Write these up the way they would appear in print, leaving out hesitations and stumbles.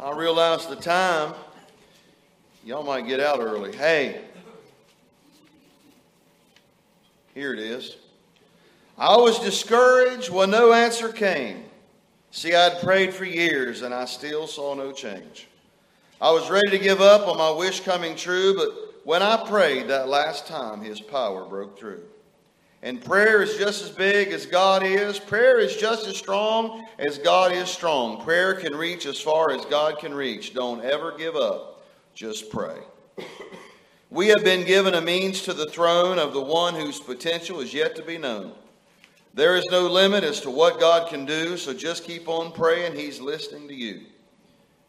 I realize the time. Y'all might get out early. Hey, here it is. I was discouraged when no answer came. See, I'd prayed for years and I still saw no change. I was ready to give up on my wish coming true, but when I prayed that last time, His power broke through. And prayer is just as big as God is. Prayer is just as strong as God is strong. Prayer can reach as far as God can reach. Don't ever give up. Just pray. We have been given a means to the throne of the one whose potential is yet to be known. There is no limit as to what God can do, so just keep on praying. He's listening to you.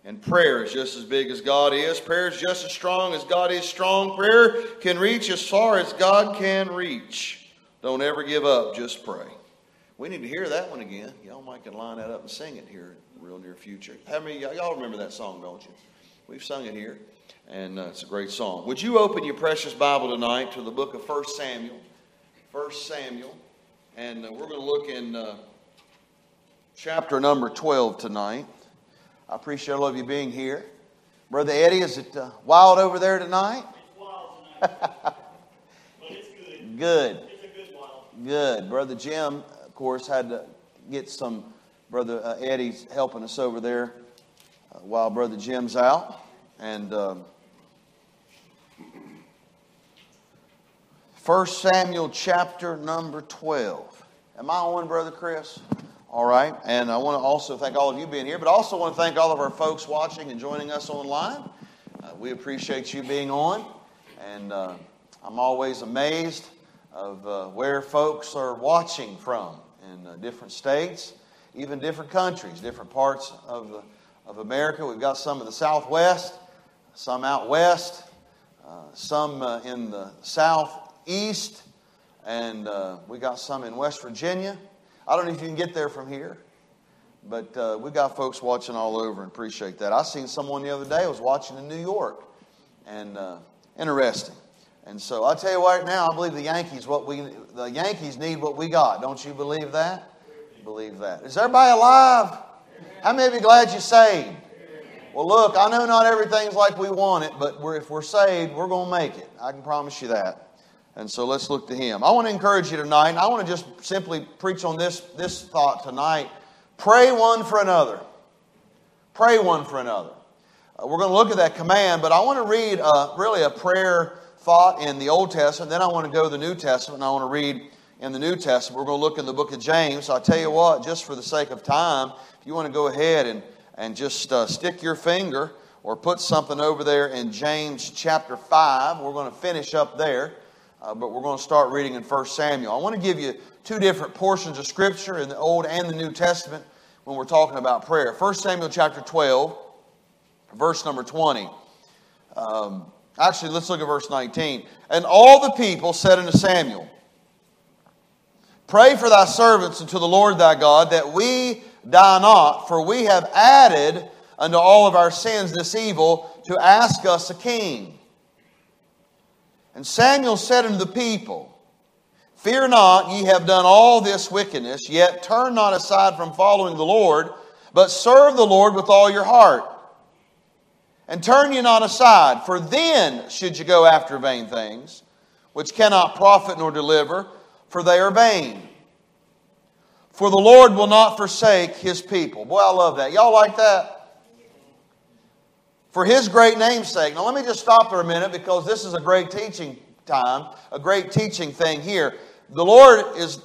And prayer is just as big as God is. Prayer is just as strong as God is strong. Prayer can reach as far as God can reach. Don't ever give up. Just pray. We need to hear that one again. Y'all might can line that up and sing it here in the real near future. How many y'all remember that song, don't you? We've sung it here, and it's a great song. Would you open your precious Bible tonight to the book of 1 Samuel? 1 Samuel. And we're going to look in chapter number 12 tonight. I appreciate all of you being here. Brother Eddie, is it wild over there tonight? It's wild tonight. But it's good. Good. It's a good wild. Good. Brother Jim, of course, had to get some. Brother Eddie's helping us over there while Brother Jim's out. And 1 Samuel chapter number 12. Am I on, Brother Chris? All right, and I want to also thank all of you being here, but I also want to thank all of our folks watching and joining us online. We appreciate you being on, and I'm always amazed of where folks are watching from in different states, even different countries, different parts of America. We've got some in the Southwest, some out west, some in the Southeast, and we got some in West Virginia. I don't know if you can get there from here, but we've got folks watching all over and appreciate that. I seen someone the other day was watching in New York, and interesting. And so I'll tell you right now, I believe the Yankees need what we got. Don't you believe that? Believe that. Is everybody alive? How many of you glad you're saved? Well, look, I know not everything's like we want it, but if we're saved, we're going to make it. I can promise you that. And so let's look to Him. I want to encourage you tonight. I want to just simply preach on this thought tonight. Pray one for another. Pray one for another. We're going to look at that command, but I want to read really a prayer thought in the Old Testament. Then I want to go to the New Testament, and I want to read in the New Testament. We're going to look in the book of James. So I'll tell you what, just for the sake of time, if you want to go ahead and just stick your finger or put something over there in James chapter 5. We're going to finish up there. But we're going to start reading in 1 Samuel. I want to give you two different portions of Scripture in the Old and the New Testament when we're talking about prayer. 1 Samuel chapter 12, verse number 20. Actually, let's look at verse 19. And all the people said unto Samuel, Pray for thy servants unto the Lord thy God, that we die not, for we have added unto all of our sins this evil, to ask us a king. And Samuel said unto the people, Fear not, ye have done all this wickedness, yet turn not aside from following the Lord, but serve the Lord with all your heart. And turn ye not aside, for then should ye go after vain things, which cannot profit nor deliver, for they are vain. For the Lord will not forsake His people. Boy, I love that. Y'all like that? For His great name's sake. Now let me just stop there a minute because this is a great teaching time, a great teaching thing here. The Lord is,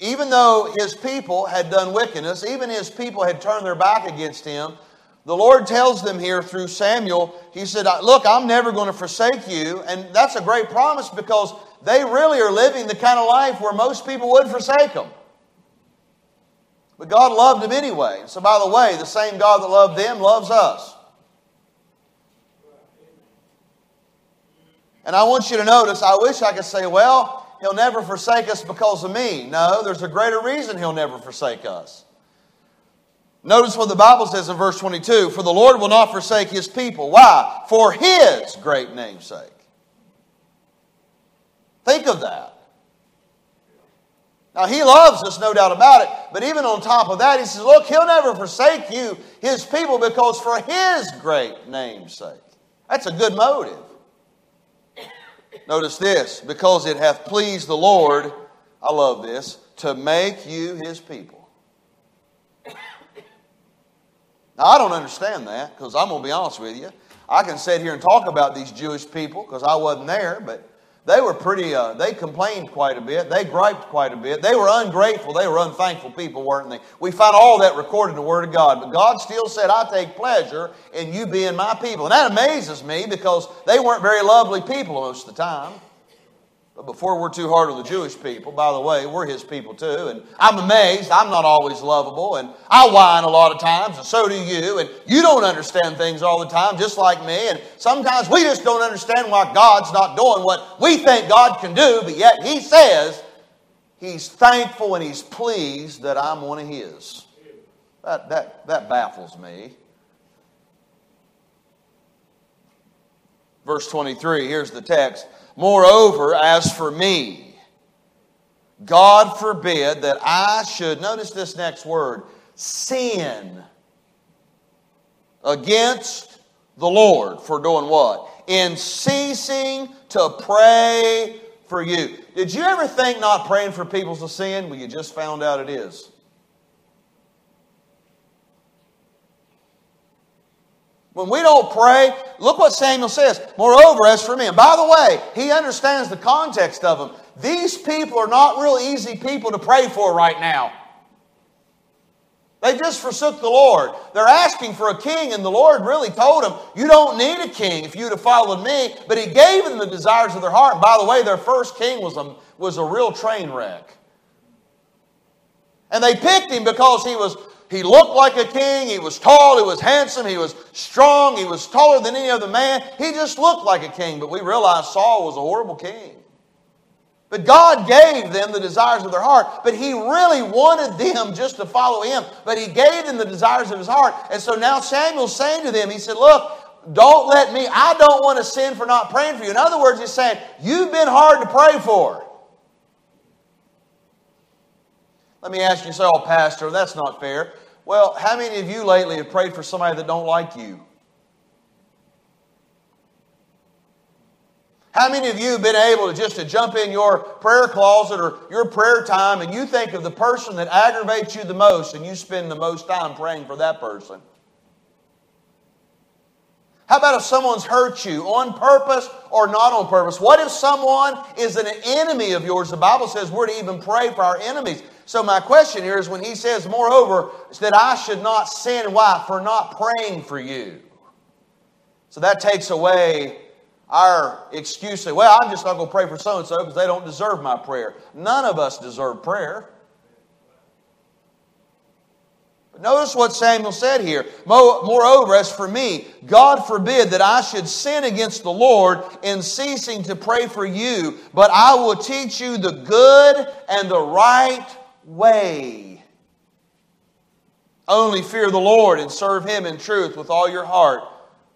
even though His people had done wickedness, even His people had turned their back against Him, the Lord tells them here through Samuel, He said, Look, I'm never going to forsake you. And that's a great promise because they really are living the kind of life where most people would forsake them. But God loved them anyway. So by the way, the same God that loved them loves us. And I want you to notice, I wish I could say, well, He'll never forsake us because of me. No, there's a greater reason He'll never forsake us. Notice what the Bible says in verse 22, For the Lord will not forsake His people. Why? For His great name's sake. Think of that. Now, He loves us, no doubt about it. But even on top of that, He says, look, He'll never forsake you, His people, because for His great name's sake. That's a good motive. Notice this. Because it hath pleased the Lord, I love this, to make you His people. Now, I don't understand that, because I'm going to be honest with you. I can sit here and talk about these Jewish people, because I wasn't there, but they were pretty, they complained quite a bit. They griped quite a bit. They were ungrateful. They were unthankful people, weren't they? We find all that recorded in the Word of God. But God still said, I take pleasure in you being my people. And that amazes me because they weren't very lovely people most of the time. But before we're too hard on the Jewish people, by the way, we're His people too. And I'm amazed. I'm not always lovable. And I whine a lot of times, and so do you. And you don't understand things all the time, just like me. And sometimes we just don't understand why God's not doing what we think God can do. But yet He says He's thankful and He's pleased that I'm one of His. That baffles me. Verse 23, here's the text. Moreover, as for me, God forbid that I should, notice this next word, sin against the Lord for doing what? In ceasing to pray for you. Did you ever think not praying for people's a sin? Well, you just found out it is. When we don't pray, look what Samuel says. Moreover, as for me. And by the way, he understands the context of them. These people are not real easy people to pray for right now. They just forsook the Lord. They're asking for a king, and the Lord really told them, you don't need a king if you'd have followed me. But He gave them the desires of their heart. And by the way, their first king was a real train wreck. And they picked him because he looked like a king, he was tall, he was handsome, he was strong, he was taller than any other man. He just looked like a king, but we realize Saul was a horrible king. But God gave them the desires of their heart, but He really wanted them just to follow Him. But He gave them the desires of His heart. And so now Samuel's saying to them, he said, look, don't let me, I don't want to sin for not praying for you. In other words, he's saying, you've been hard to pray for. Let me ask you, say, oh, Pastor, that's not fair. Well, how many of you lately have prayed for somebody that don't like you? How many of you have been able to just to jump in your prayer closet or your prayer time and you think of the person that aggravates you the most and you spend the most time praying for that person? How about if someone's hurt you on purpose or not on purpose? What if someone is an enemy of yours? The Bible says we're to even pray for our enemies. So my question here is when he says, moreover, that I should not sin, why? For not praying for you. So that takes away our excuse that, well, I'm just not going to pray for so-and-so because they don't deserve my prayer. None of us deserve prayer. But notice what Samuel said here. Moreover, as for me, God forbid that I should sin against the Lord in ceasing to pray for you, but I will teach you the good and the right way. Only fear the Lord and serve Him in truth with all your heart,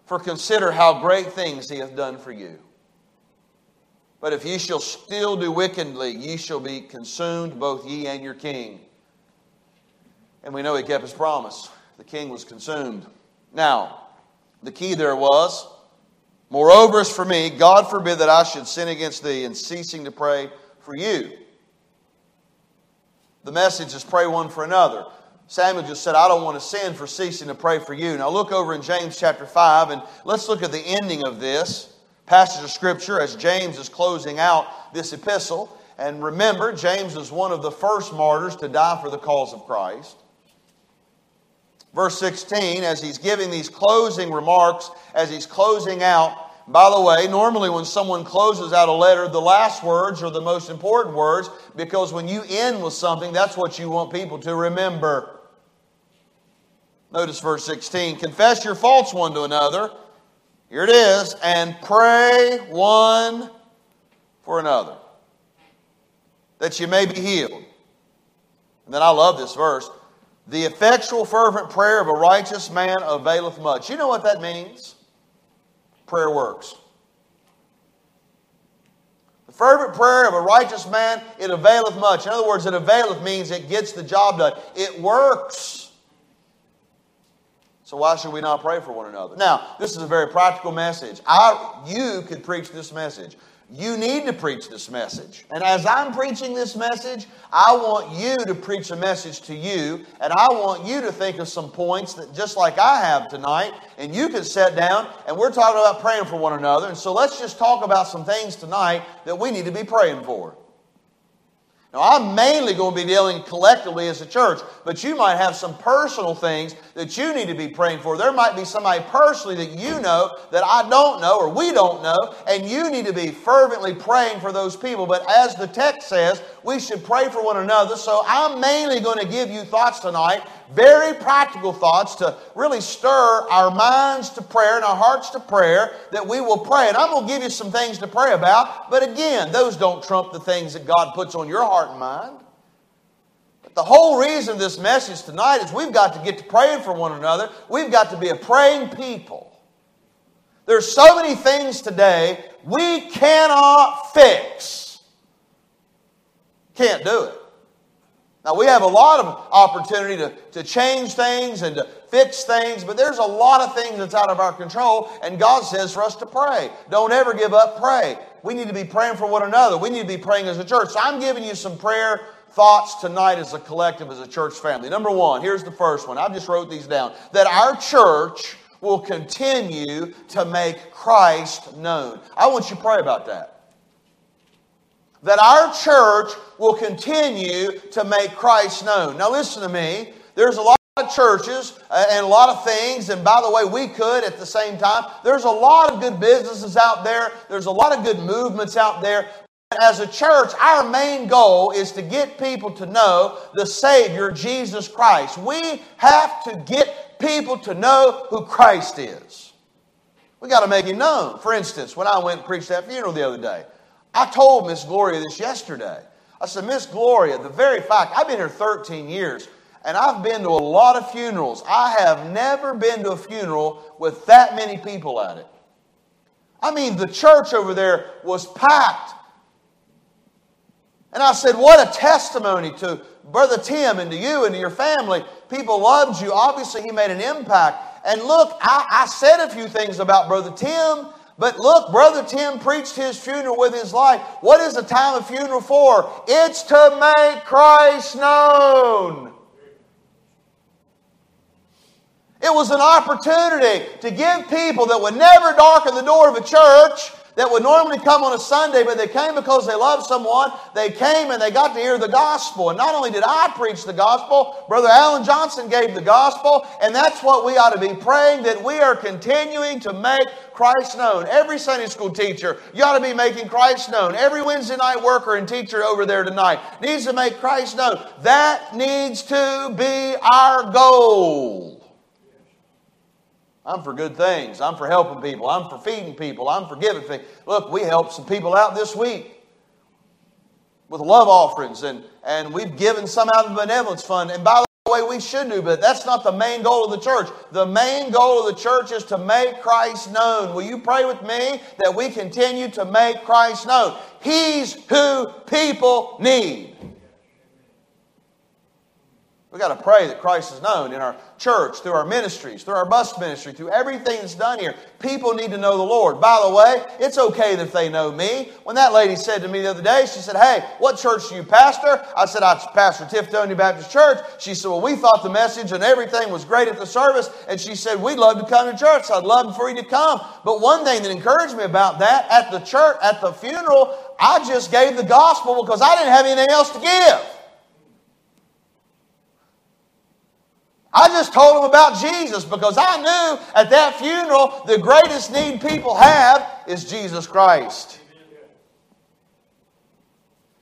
for consider how great things He hath done for you. But if ye shall still do wickedly, ye shall be consumed, both ye and your king. And we know He kept His promise. The king was consumed. Now, the key there was, moreover, as for me, God forbid that I should sin against thee in ceasing to pray for you. The message is pray one for another. Samuel just said, I don't want to sin for ceasing to pray for you. Now look over in James chapter 5 and let's look at the ending of this passage of Scripture as James is closing out this epistle. And remember, James is one of the first martyrs to die for the cause of Christ. Verse 16, as he's giving these closing remarks, as he's closing out. By the way, normally when someone closes out a letter, the last words are the most important words because when you end with something, that's what you want people to remember. Notice verse 16. Confess your faults one to another. Here it is. And pray one for another, that you may be healed. And then I love this verse. The effectual fervent prayer of a righteous man availeth much. You know what that means? Prayer works. The fervent prayer of a righteous man, it availeth much. In other words, it availeth means it gets the job done. It works. So why should we not pray for one another? Now, this is a very practical message. You could preach this message. You need to preach this message. And as I'm preaching this message, I want you to preach a message to you. And I want you to think of some points that just like I have tonight. And you can sit down and we're talking about praying for one another. And so let's just talk about some things tonight that we need to be praying for. Now, I'm mainly going to be dealing collectively as a church, but you might have some personal things that you need to be praying for. There might be somebody personally that you know that I don't know or we don't know, and you need to be fervently praying for those people. But as the text says, we should pray for one another. So I'm mainly going to give you thoughts tonight, very practical thoughts to really stir our minds to prayer and our hearts to prayer that we will pray. And I'm going to give you some things to pray about, but again, those don't trump the things that God puts on your heart and mind. But the whole reason of this message tonight is we've got to get to praying for one another. We've got to be a praying people. There's so many things today we cannot fix. Can't do it. Now, we have a lot of opportunity to change things and to fix things, but there's a lot of things that's out of our control, and God says for us to pray. Don't ever give up, pray. We need to be praying for one another. We need to be praying as a church. So I'm giving you some prayer thoughts tonight as a collective, as a church family. Number one, here's the first one. I just wrote these down. That our church will continue to make Christ known. I want you to pray about that. That our church will continue to make Christ known. Now listen to me. There's a lot of churches and a lot of things. And by the way, we could at the same time. There's a lot of good businesses out there. There's a lot of good movements out there. As a church, our main goal is to get people to know the Savior, Jesus Christ. We have to get people to know who Christ is. We've got to make Him known. For instance, when I went and preached that funeral the other day, I told Miss Gloria this yesterday. I said, Miss Gloria, the very fact, I've been here 13 years, and I've been to a lot of funerals. I have never been to a funeral with that many people at it. I mean, the church over there was packed. And I said, what a testimony to Brother Tim and to you and to your family. People loved you. Obviously, he made an impact. And look, I said a few things about Brother Tim. But look, Brother Tim preached his funeral with his life. What is the time of funeral for? It's to make Christ known. It was an opportunity to give people that would never darken the door of a church, that would normally come on a Sunday, but they came because they loved someone. They came and they got to hear the gospel. And not only did I preach the gospel, Brother Alan Johnson gave the gospel. And that's what we ought to be praying, that we are continuing to make Christ known. Every Sunday school teacher, you ought to be making Christ known. Every Wednesday night worker and teacher over there tonight needs to make Christ known. That needs to be our goal. I'm for good things. I'm for helping people. I'm for feeding people. I'm for giving things. Look, we helped some people out this week with love offerings, and we've given some out of the benevolence fund. And by the way, we should do, but that's not the main goal of the church. The main goal of the church is to make Christ known. Will you pray with me that we continue to make Christ known? He's who people need. We've got to pray that Christ is known in our church, through our ministries, through our bus ministry, through everything that's done here. People need to know the Lord. By the way, it's okay that they know me. When that lady said to me the other day, she said, hey, what church do you pastor? I said, I pastor Tiftonia Baptist Church. She said, well, we thought the message and everything was great at the service. And she said, we'd love to come to church. I'd love for you to come. But one thing that encouraged me about that, at the church, at the funeral, I just gave the gospel because I didn't have anything else to give. I just told them about Jesus because I knew at that funeral the greatest need people have is Jesus Christ.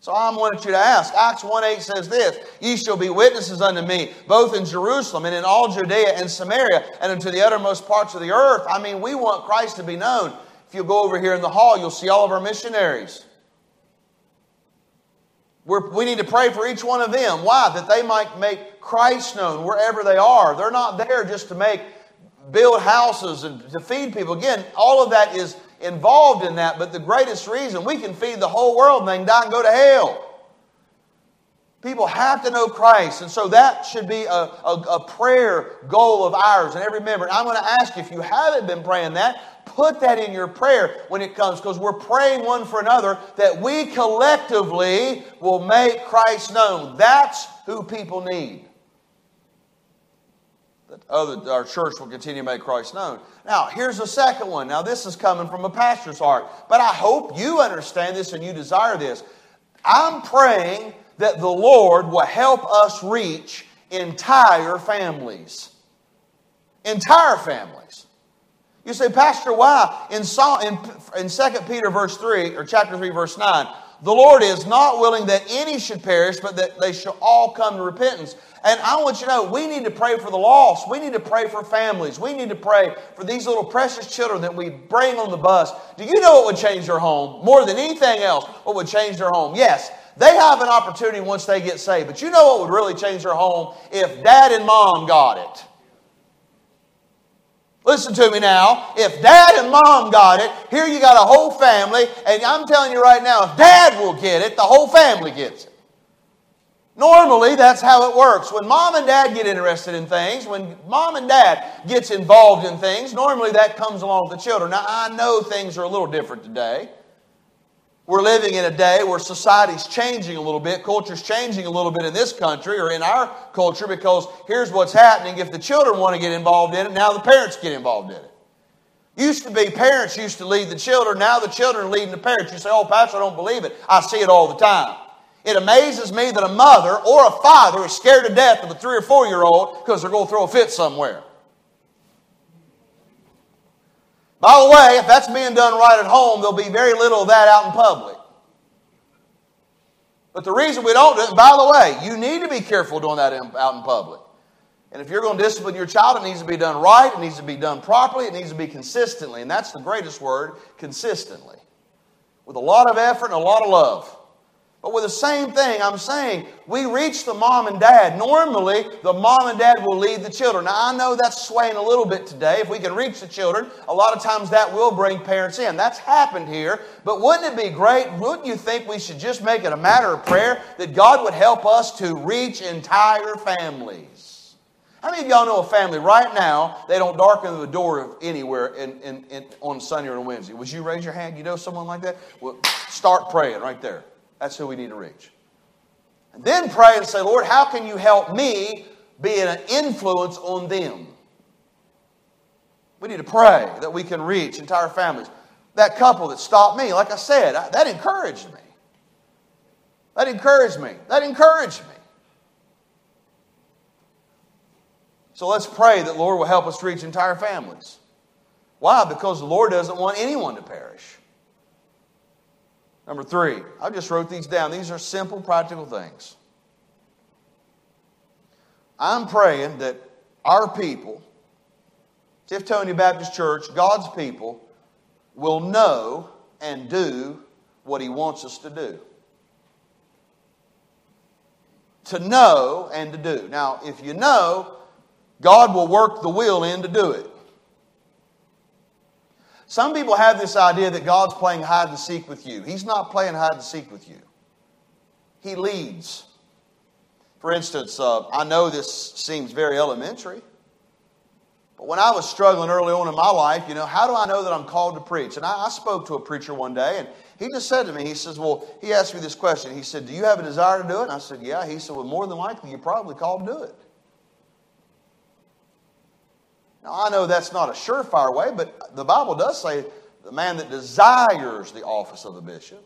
So I wanted you to ask. Acts 1:8 says this, ye shall be witnesses unto me, both in Jerusalem and in all Judea and Samaria and unto the uttermost parts of the earth. I mean, we want Christ to be known. If you go over here in the hall, you'll see all of our missionaries. We need to pray for each one of them. Why? That they might make Christ known wherever they are. They're not there just to build houses and to feed people. Again, all of that is involved in that, but the greatest reason, we can feed the whole world and they can die and go to hell. People have to know Christ, and so that should be a prayer goal of ours and every member. And I'm going to ask you, if you haven't been praying that, put that in your prayer when it comes, because we're praying one for another that we collectively will make Christ known. That's who people need. Our church will continue to make Christ known. Now, here's the second one. Now, this is coming from a pastor's heart, but I hope you understand this and you desire this. I'm praying that the Lord will help us reach entire families. Entire families. You say, Pastor, why? In 2 Peter verse 3, or chapter 3, verse 9, the Lord is not willing that any should perish, but that they shall all come to repentance. And I want you to know, we need to pray for the lost. We need to pray for families. We need to pray for these little precious children that we bring on the bus. Do you know what would change their home? More than anything else, what would change their home? Yes. They have an opportunity once they get saved. But you know what would really change their home? If dad and mom got it. Listen to me now. If dad and mom got it, here you got a whole family. And I'm telling you right now, if dad will get it, the whole family gets it. Normally, that's how it works. When mom and dad get interested in things, when mom and dad gets involved in things, normally that comes along with the children. Now, I know things are a little different today. We're living in a day where society's changing a little bit, culture's changing a little bit in this country or in our culture, because here's what's happening. If the children want to get involved in it, now the parents get involved in it. Used to be parents used to lead the children, now the children are leading the parents. You say, oh, Pastor, I don't believe it. I see it all the time. It amazes me that a mother or a father is scared to death of a 3 or 4-year-old because they're going to throw a fit somewhere. By the way, if that's being done right at home, there'll be very little of that out in public. But the reason we don't do it, by the way, you need to be careful doing that out in public. And if you're going to discipline your child, it needs to be done right, it needs to be done properly, it needs to be consistently. And that's the greatest word, consistently. With a lot of effort and a lot of love. But with the same thing, I'm saying, we reach the mom and dad. Normally, the mom and dad will lead the children. Now, I know that's swaying a little bit today. If we can reach the children, a lot of times that will bring parents in. That's happened here. But wouldn't it be great? Wouldn't you think we should just make it a matter of prayer that God would help us to reach entire families? How many of y'all know a family right now, they don't darken the door of anywhere on Sunday or Wednesday? Would you raise your hand? You know someone like that? Well, start praying right there. That's who we need to reach. And then pray and say, Lord, how can you help me be an influence on them? We need to pray that we can reach entire families. That couple that stopped me, like I said, that encouraged me. That encouraged me. That encouraged me. So let's pray that the Lord will help us reach entire families. Why? Because the Lord doesn't want anyone to perish. Number 3, I just wrote these down. These are simple, practical things. I'm praying that our people, Tiftonia Baptist Church, God's people, will know and do what He wants us to do. To know and to do. Now, if you know, God will work the will in to do it. Some people have this idea that God's playing hide and seek with you. He's not playing hide and seek with you. He leads. For instance, I know this seems very elementary, but when I was struggling early on in my life, you know, how do I know that I'm called to preach? And I spoke to a preacher one day, and he just said to me, he says, well, he asked me this question. He said, do you have a desire to do it? And I said, yeah. He said, well, more than likely, you're probably called to do it. Now, I know that's not a surefire way, but the Bible does say the man that desires the office of the bishop.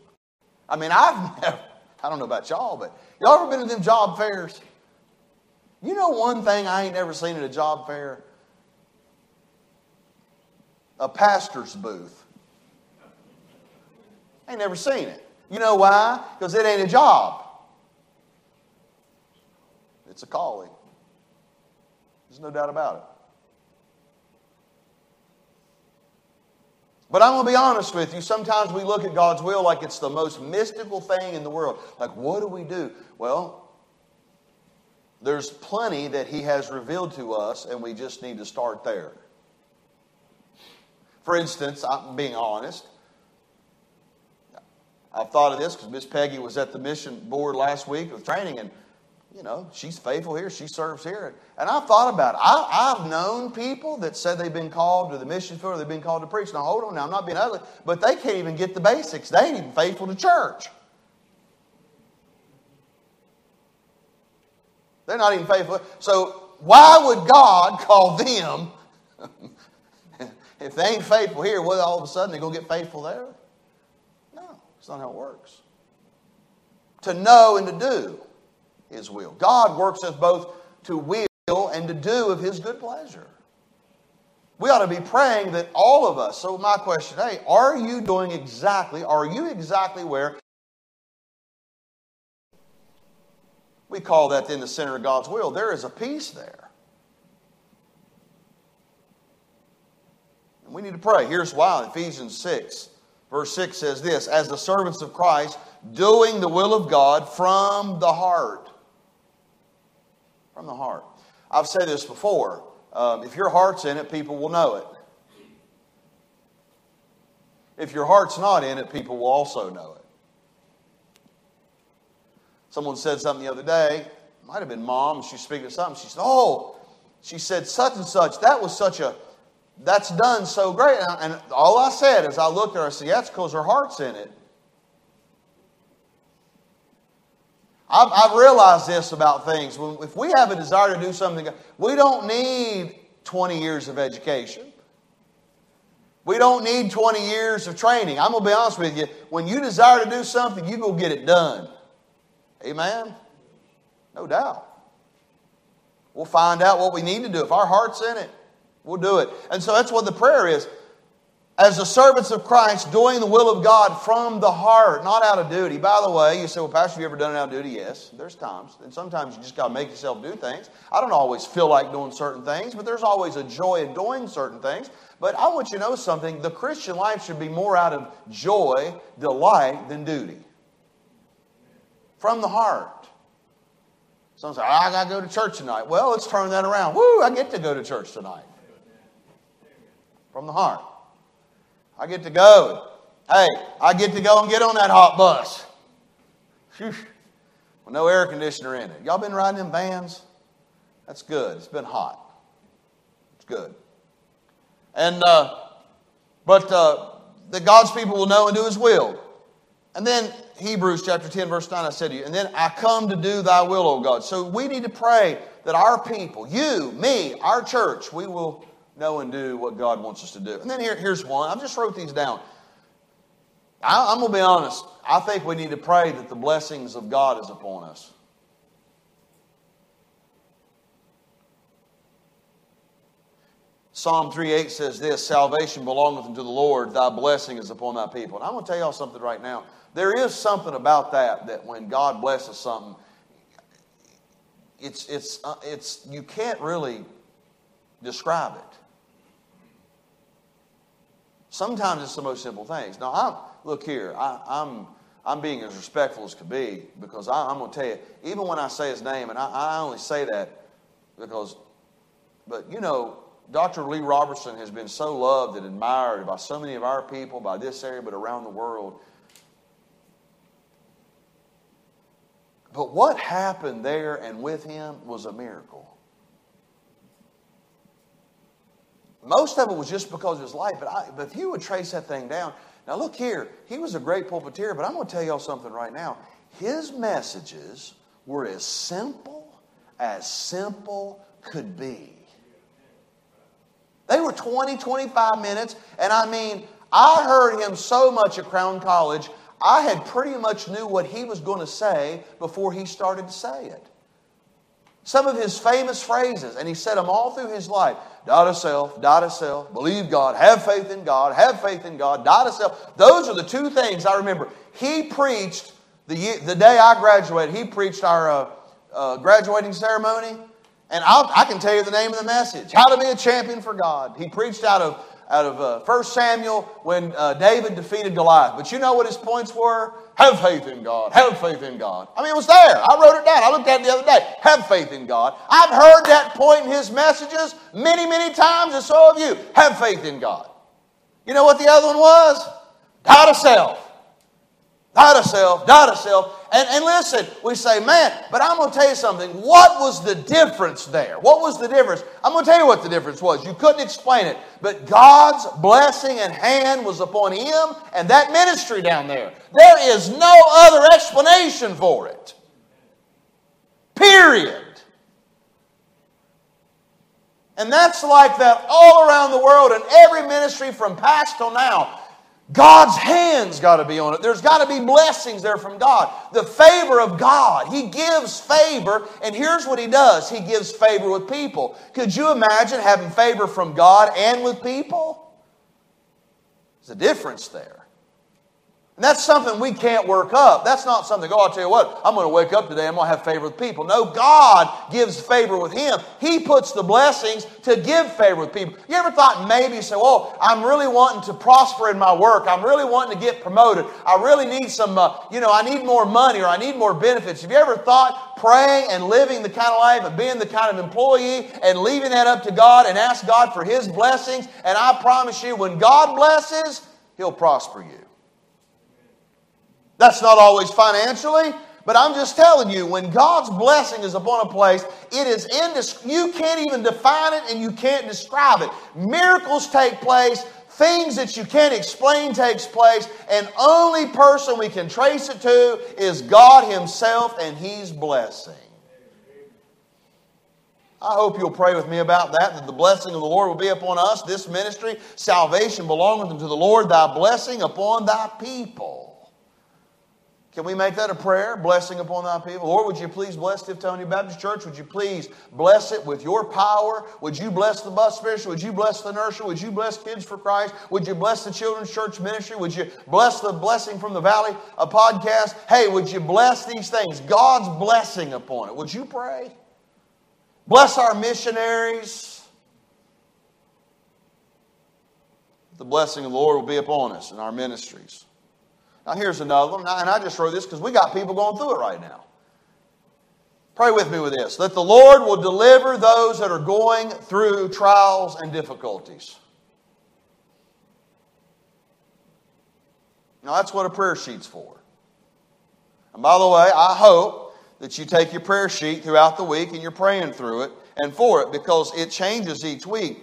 I mean, I don't know about y'all, but y'all ever been to them job fairs? You know one thing I ain't ever seen at a job fair? A pastor's booth. I ain't never seen it. You know why? Because it ain't a job. It's a calling. There's no doubt about it. But I'm going to be honest with you. Sometimes we look at God's will like it's the most mystical thing in the world. Like, what do we do? Well, there's plenty that He has revealed to us, and we just need to start there. For instance, I'm being honest. I've thought of this because Miss Peggy was at the mission board last week with training, and you know, she's faithful here. She serves here. And I've thought about it. I've known people that said they've been called to the mission field or they've been called to preach. Now, hold on now. I'm not being ugly, but they can't even get the basics. They ain't even faithful to church. They're not even faithful. So why would God call them if they ain't faithful here? Well, all of a sudden they're going to get faithful there? No, it's not how it works. To know and to do His will. God works us both to will and to do of His good pleasure. We ought to be praying that all of us, so my question today, are you exactly where? We call that then the center of God's will. There is a peace there. And we need to pray. Here's why. Ephesians 6, verse 6 says this, as the servants of Christ, doing the will of God from the heart. From the heart. I've said this before. If your heart's in it, people will know it. If your heart's not in it, people will also know it. Someone said something the other day. It might have been Mom. She was speaking to something. She said, oh, she said such and such. That was such a, that's done so great. And all I said is I looked at her and I said, yeah, that's because her heart's in it. I've realized this about things. If we have a desire to do something, we don't need 20 years of education. We don't need 20 years of training. I'm going to be honest with you. When you desire to do something, you go get it done. Amen? No doubt. We'll find out what we need to do. If our heart's in it, we'll do it. And so that's what the prayer is. As the servants of Christ, doing the will of God from the heart, not out of duty. By the way, you say, well, Pastor, have you ever done it out of duty? Yes, there's times. And sometimes you just got to make yourself do things. I don't always feel like doing certain things, but there's always a joy in doing certain things. But I want you to know something. The Christian life should be more out of joy, delight, than duty. From the heart. Some say, I got to go to church tonight. Well, let's turn that around. Woo, I get to go to church tonight. From the heart. I get to go. Hey, I get to go and get on that hot bus. Whew. With no air conditioner in it. Y'all been riding in vans? That's good. It's been hot. It's good. And but that God's people will know and do His will. And then Hebrews chapter 10, verse 9, I said to you, and then I come to do Thy will, O God. So we need to pray that our people, you, me, our church, we will know and do what God wants us to do. And then here's one. I just wrote these down. I'm going to be honest. I think we need to pray that the blessings of God is upon us. Psalm 3:8 says this, salvation belongeth unto the Lord, thy blessing is upon thy people. And I'm going to tell y'all something right now. There is something about that when God blesses something, it's you can't really describe it. Sometimes it's the most simple things. Now, I'm being as respectful as could be because I'm going to tell you, even when I say His name, and I only say that because, but you know, Dr. Lee Robertson has been so loved and admired by so many of our people, by this area, but around the world. But what happened there and with him was a miracle. Most of it was just because of his life, but if you would trace that thing down. Now look here, he was a great pulpiteer, but I'm going to tell y'all something right now. His messages were as simple could be. They were 20, 25 minutes, and I mean, I heard him so much at Crown College, I had pretty much knew what he was going to say before he started to say it. Some of his famous phrases, and he said them all through his life. Die to self, believe God, have faith in God, die to self. Those are the two things I remember. He preached, the day I graduated, he preached our graduating ceremony. And I can tell you the name of the message, How to Be a Champion for God. He preached out of 1 Samuel when David defeated Goliath. But you know what his points were? Have faith in God. Have faith in God. I mean, it was there. I wrote it down. I looked at it the other day. Have faith in God. I've heard that point in his messages many, many times, and so have you. Have faith in God. You know what the other one was? Die to self. Die to self. Die to self. And listen, we say, man, but I'm going to tell you something. What was the difference there? What was the difference? I'm going to tell you what the difference was. You couldn't explain it. But God's blessing and hand was upon him and that ministry down there. There is no other explanation for it. Period. And that's like that all around the world in every ministry from past till now. God's hand's got to be on it. There's got to be blessings there from God. The favor of God. He gives favor, and here's what He does. He gives favor with people. Could you imagine having favor from God and with people? There's a difference there. And that's something we can't work up. That's not something, oh, I'll tell you what, I'm going to wake up today, I'm going to have favor with people. No, God gives favor with Him. He puts the blessings to give favor with people. You ever thought maybe, so, oh, I'm really wanting to prosper in my work. I'm really wanting to get promoted. I really need some, I need more money or I need more benefits. Have you ever thought praying and living the kind of life and being the kind of employee and leaving that up to God and ask God for His blessings? And I promise you, when God blesses, He'll prosper you. That's not always financially, but I'm just telling you, when God's blessing is upon a place, it is you can't even define it and you can't describe it. Miracles take place, things that you can't explain takes place, and only person we can trace it to is God Himself and He's blessing. I hope you'll pray with me about that the blessing of the Lord will be upon us, this ministry. Salvation belongeth unto the Lord, thy blessing upon thy people. Can we make that a prayer? Blessing upon thy people. Lord, would you please bless Tiftonia Baptist Church? Would you please bless it with your power? Would you bless the bus ministry? Would you bless the nursery? Would you bless Kids for Christ? Would you bless the children's church ministry? Would you bless the Blessing from the Valley, a podcast? Hey, would you bless these things? God's blessing upon it. Would you pray? Bless our missionaries. The blessing of the Lord will be upon us in our ministries. Now here's another one, and I just wrote this because we got people going through it right now. Pray with me with this. That the Lord will deliver those that are going through trials and difficulties. Now that's what a prayer sheet's for. And by the way, I hope that you take your prayer sheet throughout the week and you're praying through it and for it because it changes each week.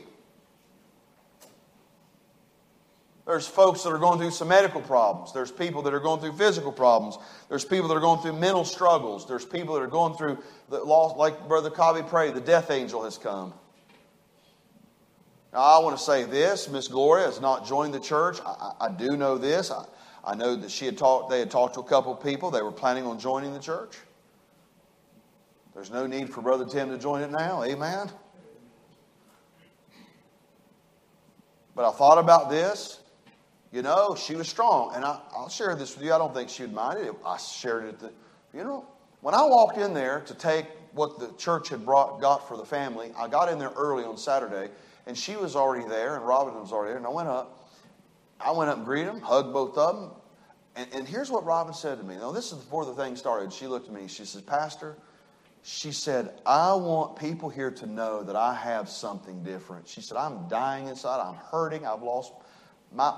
There's folks that are going through some medical problems. There's people that are going through physical problems. There's people that are going through mental struggles. There's people that are going through the loss, like Brother Cobby prayed, the death angel has come. Now, I want to say this. Miss Gloria has not joined the church. I do know this. I know that they had talked to a couple of people. They were planning on joining the church. There's no need for Brother Tim to join it now. Amen. But I thought about this. You know, she was strong. And I'll share this with you. I don't think she would mind it. I shared it at the funeral. When I walked in there to take what the church had got for the family, I got in there early on Saturday, and she was already there, and Robin was already there. And I went up and greeted them, hugged both of them. And here's what Robin said to me. Now, this is before the thing started. She looked at me. She said, Pastor, she said, I want people here to know that I have something different. She said, I'm dying inside. I'm hurting. I've lost my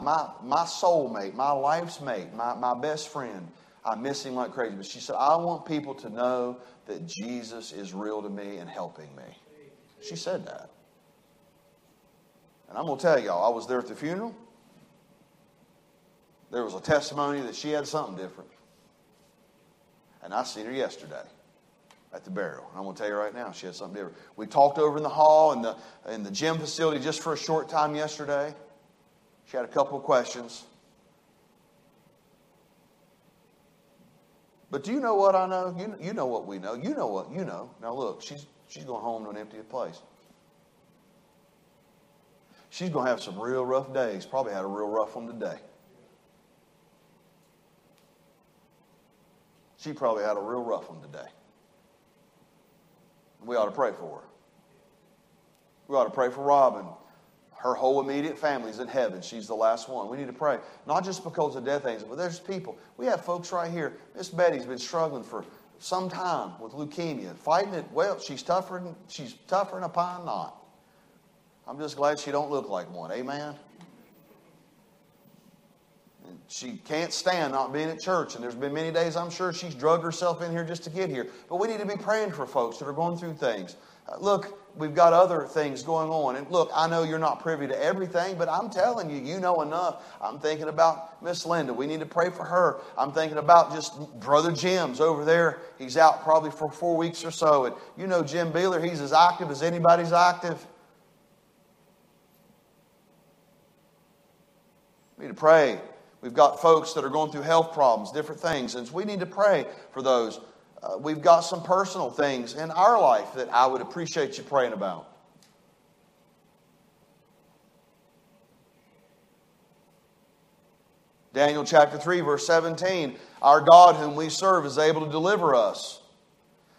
soulmate, my life's mate, my best friend. I miss him like crazy. But she said, I want people to know that Jesus is real to me and helping me. She said that. And I'm going to tell y'all, I was there at the funeral. There was a testimony that she had something different. And I seen her yesterday at the burial. And I'm going to tell you right now, she had something different. We talked over in the hall and in the gym facility just for a short time yesterday. She had a couple of questions. But do you know what I know? You know what we know. You know what you know. Now look, she's going home to an empty place. She's going to have some real rough days. Probably had a real rough one today. She probably had a real rough one today. We ought to pray for her. We ought to pray for Robin. Her whole immediate family's in heaven. She's the last one. We need to pray. Not just because of death angel, but there's people. We have folks right here. Miss Betty's been struggling for some time with leukemia. Fighting it, well, she's tougher than a pine knot. I'm just glad she don't look like one. Amen? She can't stand not being at church, and there's been many days I'm sure she's drugged herself in here just to get here. But we need to be praying for folks that are going through things. Look, we've got other things going on. And look, I know you're not privy to everything, but I'm telling you, you know enough. I'm thinking about Miss Linda. We need to pray for her. I'm thinking about just Brother Jim's over there. He's out probably for 4 weeks or so. And you know Jim Beeler, he's as active as anybody's active. We need to pray. We've got folks that are going through health problems, different things. And we need to pray for those. We've got some personal things in our life that I would appreciate you praying about. Daniel chapter 3, verse 17. Our God whom we serve is able to deliver us.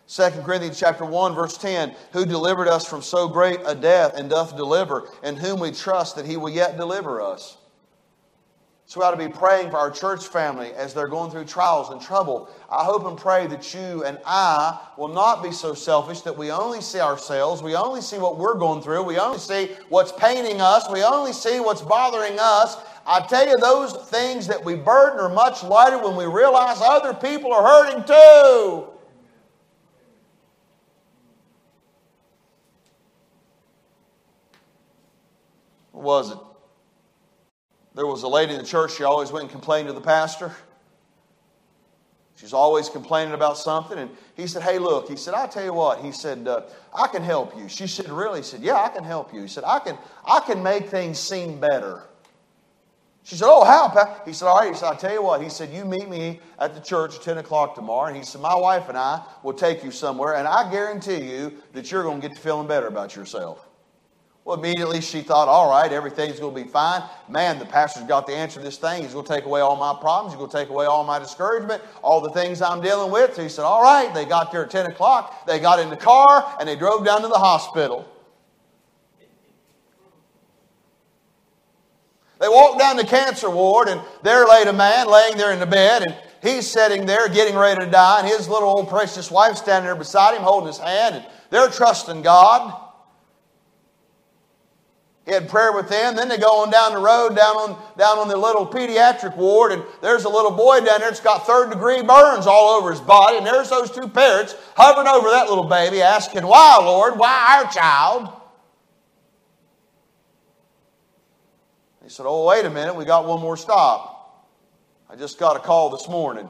2 Corinthians chapter 1, verse 10. Who delivered us from so great a death and doth deliver, and whom we trust that he will yet deliver us. So we ought to be praying for our church family as they're going through trials and trouble. I hope and pray that you and I will not be so selfish that we only see ourselves. We only see what we're going through. We only see what's paining us. We only see what's bothering us. I tell you, those things that we burden are much lighter when we realize other people are hurting too. What was it? There was a lady in the church, she always went and complained to the pastor. She's always complaining about something. And he said, hey, look, he said, I'll tell you what. He said, I can help you. She said, really? He said, yeah, I can help you. He said, I can make things seem better. She said, oh, how, Pat? He said, all right. He said, I'll tell you what. He said, you meet me at the church at 10 o'clock tomorrow. And he said, my wife and I will take you somewhere. And I guarantee you that you're going to get to feeling better about yourself. Well, immediately she thought, all right, everything's going to be fine. Man, the pastor's got the answer to this thing. He's going to take away all my problems. He's going to take away all my discouragement, all the things I'm dealing with. So he said, all right. They got there at 10 o'clock. They got in the car, and they drove down to the hospital. They walked down the cancer ward, and there laid a man laying there in the bed, and he's sitting there getting ready to die, and his little old precious wife standing there beside him holding his hand, and they're trusting God. He had prayer with them. Then they go on down the road, down on the little pediatric ward, and there's a little boy down there that's got third-degree burns all over his body, and there's those two parents hovering over that little baby asking, why, Lord? Why our child? He said, oh, wait a minute. We got one more stop. I just got a call this morning.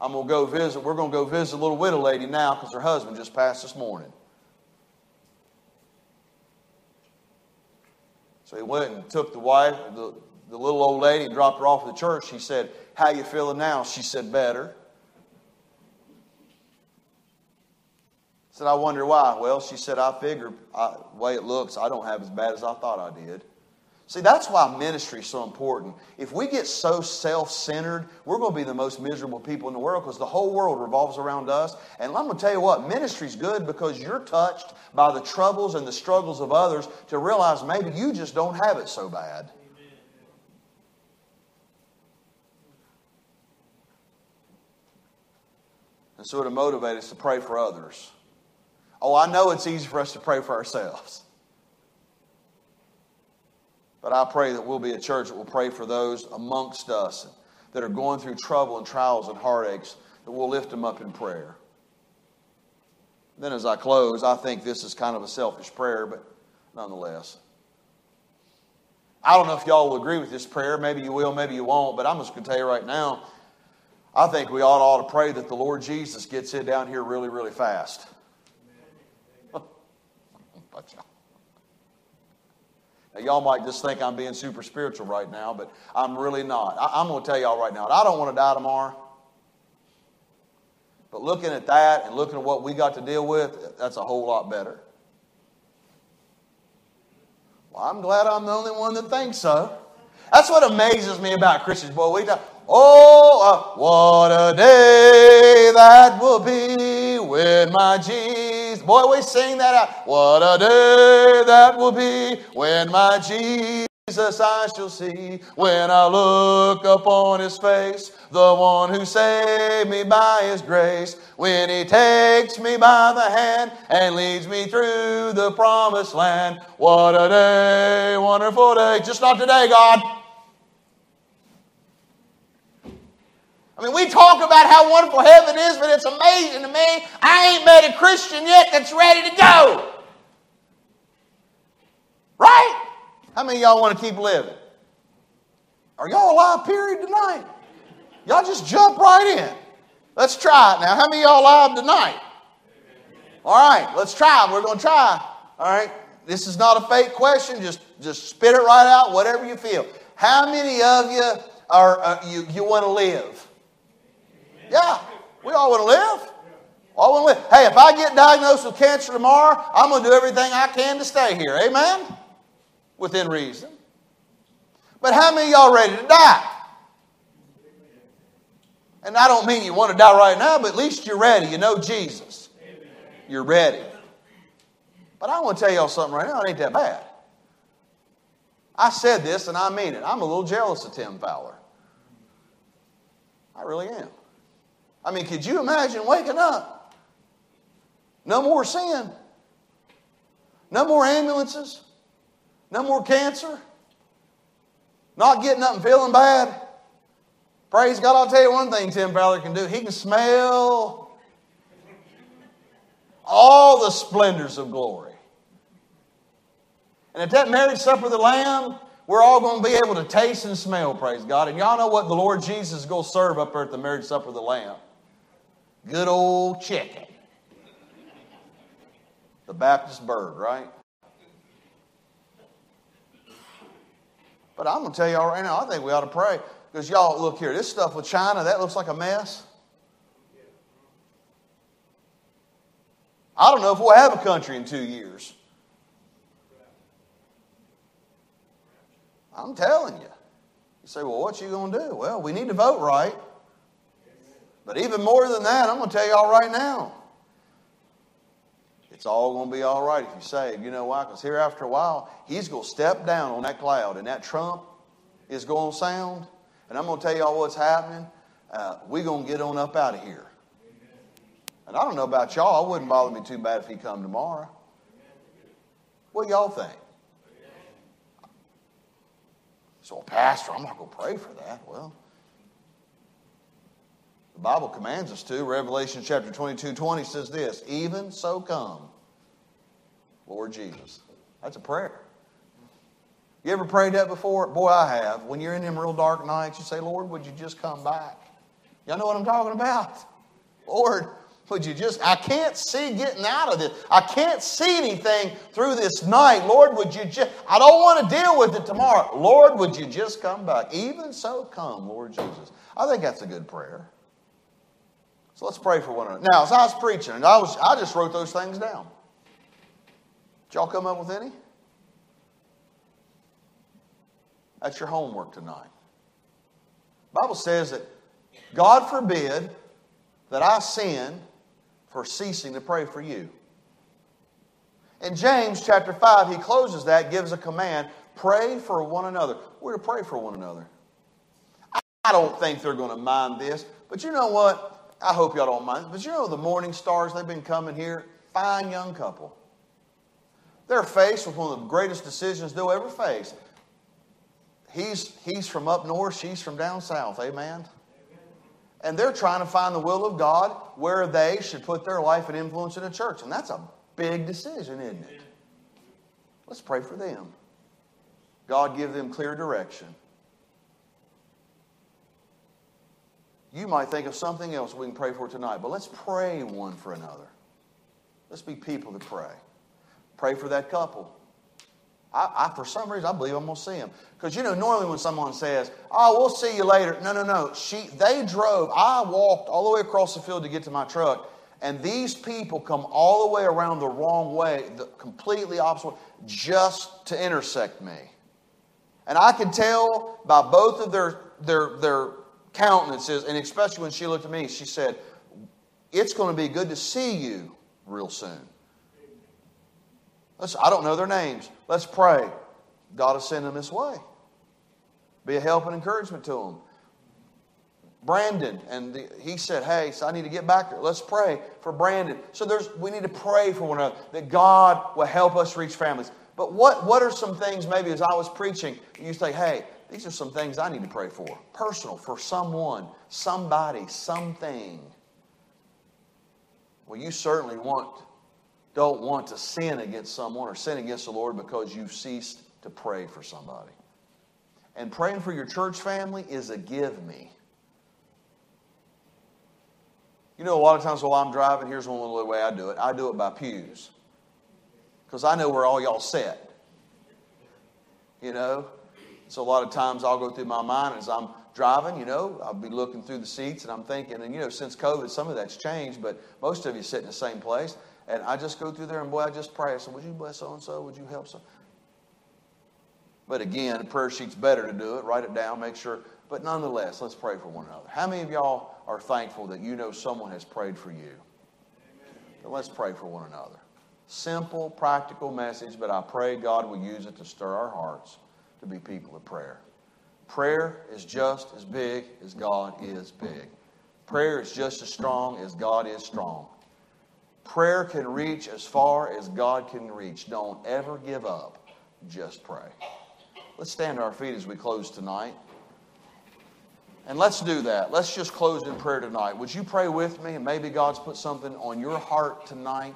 I'm going to go visit. We're going to go visit a little widow lady now because her husband just passed this morning. So he went and took the wife, the little old lady, and dropped her off at the church. He said, how you feeling now? She said, better. He said, I wonder why. Well, she said, I figure the way it looks, I don't have as bad as I thought I did. See, that's why ministry is so important. If we get so self-centered, we're going to be the most miserable people in the world because the whole world revolves around us. And I'm going to tell you what, ministry's good because you're touched by the troubles and the struggles of others to realize maybe you just don't have it so bad. Amen. And so it'll motivate us to pray for others. Oh, I know it's easy for us to pray for ourselves. But I pray that we'll be a church that will pray for those amongst us that are going through trouble and trials and heartaches, that we'll lift them up in prayer. And then as I close, I think this is kind of a selfish prayer, but nonetheless. I don't know if y'all will agree with this prayer. Maybe you will, maybe you won't, but I'm just going to tell you right now, I think we ought to pray that the Lord Jesus gets in down here really, really fast. Now, y'all might just think I'm being super spiritual right now, but I'm really not. I'm going to tell y'all right now, I don't want to die tomorrow. But looking at that and looking at what we got to deal with, that's a whole lot better. Well, I'm glad I'm the only one that thinks so. That's what amazes me about Christians. Boy, we talk, oh, what a day that will be when my Jesus. Boy, we sing that out. What a day that will be when my Jesus I shall see. When I look upon his face, the one who saved me by his grace. When he takes me by the hand and leads me through the promised land. What a day, wonderful day. Just not today, God. I mean, we talk about how wonderful heaven is, but it's amazing to me. I ain't met a Christian yet that's ready to go. Right? How many of y'all want to keep living? Are y'all alive, period, tonight? Y'all just jump right in. Let's try it now. How many of y'all alive tonight? All right, let's try it. We're going to try. All right, this is not a fake question. Just spit it right out, whatever you feel. How many of you are you want to live? Yeah, we all want to live. All want to live. Hey, if I get diagnosed with cancer tomorrow, I'm going to do everything I can to stay here. Amen? Within reason. But how many of y'all ready to die? And I don't mean you want to die right now, but at least you're ready. You know Jesus. You're ready. But I want to tell y'all something right now. It ain't that bad. I said this and I mean it. I'm a little jealous of Tim Fowler. I really am. I mean, could you imagine waking up? No more sin. No more ambulances. No more cancer. Not getting up and feeling bad. Praise God, I'll tell you one thing Tim Fowler can do. He can smell all the splendors of glory. And at that marriage supper of the Lamb, we're all going to be able to taste and smell, praise God. And y'all know what the Lord Jesus is going to serve up there at the marriage supper of the Lamb. Good old chicken. The Baptist bird, right? But I'm going to tell y'all right now, I think we ought to pray. Because y'all, look here, this stuff with China, that looks like a mess. I don't know if we'll have a country in 2 years. I'm telling you. You say, well, what you going to do? Well, we need to vote right. But even more than that, I'm going to tell y'all right now. It's all going to be all right if you save. You know why? Because here after a while, he's going to step down on that cloud and that trump is going to sound. And I'm going to tell y'all what's happening. We're going to get on up out of here. And I don't know about y'all. It wouldn't bother me too bad if he come tomorrow. What do y'all think? So, Pastor, I'm not going to pray for that. Well, the Bible commands us to. Revelation chapter 22:20 says this, even so come, Lord Jesus. That's a prayer. You ever prayed that before? Boy, I have. When you're in them real dark nights, you say, Lord, would you just come back? Y'all know what I'm talking about? Lord, would you just, I can't see getting out of this. I can't see anything through this night. Lord, would you just, I don't want to deal with it tomorrow. Lord, would you just come back? Even so, come, Lord Jesus. I think that's a good prayer. So let's pray for one another. Now, as I was preaching, and I just wrote those things down. Did y'all come up with any? That's your homework tonight. The Bible says that God forbid that I sin for ceasing to pray for you. In James chapter 5, he closes that, gives a command, pray for one another. We're to pray for one another. I don't think they're going to mind this, but you know what? I hope y'all don't mind. But you know the Morning Stars, they've been coming here, fine young couple. They're faced with one of the greatest decisions they'll ever face. He's from up north, she's from down south, amen? And they're trying to find the will of God where they should put their life and influence in a church. And that's a big decision, isn't it? Let's pray for them. God give them clear direction. You might think of something else we can pray for tonight, but let's pray one for another. Let's be people to pray. Pray for that couple. I for some reason, I believe I'm going to see him. Because, you know, normally when someone says, oh, we'll see you later. No. They drove. I walked all the way across the field to get to my truck. And these people come all the way around the wrong way, the completely opposite way, just to intersect me. And I could tell by both of their countenances, and especially when she looked at me, she said, it's going to be good to see you real soon. I don't know their names. Let's pray. God will send them this way. Be a help and encouragement to them. Brandon, he said, hey, so I need to get back there. Let's pray for Brandon. So we need to pray for one another, that God will help us reach families. But what are some things maybe as I was preaching, you say, hey, These are some things I need to pray for. Personal, for someone, somebody, something. Well, you certainly don't want to sin against someone or sin against the Lord because you've ceased to pray for somebody. And praying for your church family is a give me. You know, a lot of times while I'm driving, here's one little way I do it. I do it by pews. Because I know where all y'all sit. You know? So a lot of times I'll go through my mind as I'm driving, you know, I'll be looking through the seats and I'm thinking, and you know, since COVID, some of that's changed, but most of you sit in the same place. And I just go through there and boy, I just pray. I say, would you bless so-and-so? Would you help so? But again, a prayer sheet's better to do it. Write it down, make sure. But nonetheless, let's pray for one another. How many of y'all are thankful that you know someone has prayed for you? But let's pray for one another. Simple, practical message, but I pray God will use it to stir our hearts to be people of prayer. Prayer is just as big as God is big. Prayer is just as strong as God is strong. Prayer can reach as far as God can reach. Don't ever give up. Just pray. Let's stand to our feet as we close tonight. And let's do that. Let's just close in prayer tonight. Would you pray with me? And maybe God's put something on your heart tonight.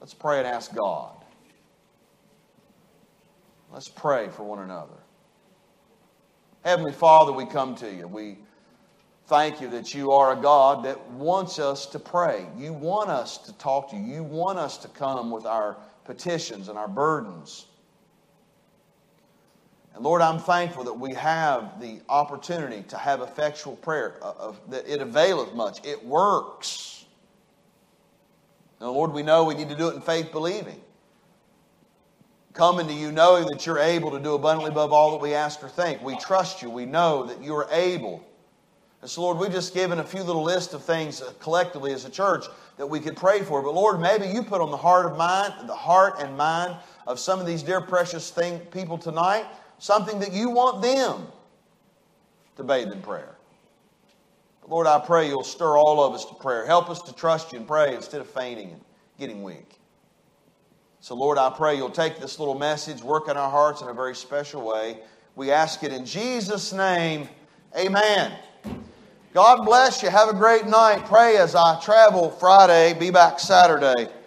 Let's pray and ask God. Let's pray for one another. Heavenly Father, we come to you. We thank you that you are a God that wants us to pray. You want us to talk to you. You want us to come with our petitions and our burdens. And Lord, I'm thankful that we have the opportunity to have effectual prayer, that it availeth much. It works. Now, Lord, we know we need to do it in faith, believing. Coming to you knowing that you're able to do abundantly above all that we ask or think. We trust you. We know that you are able. And so, Lord, we've just given a few little lists of things collectively as a church that we could pray for. But, Lord, maybe you put on the heart and mind of some of these dear, precious people tonight, something that you want them to bathe in prayer. But, Lord, I pray you'll stir all of us to prayer. Help us to trust you and pray instead of fainting and getting weak. So, Lord, I pray you'll take this little message, work in our hearts in a very special way. We ask it in Jesus' name. Amen. God bless you. Have a great night. Pray as I travel Friday. Be back Saturday.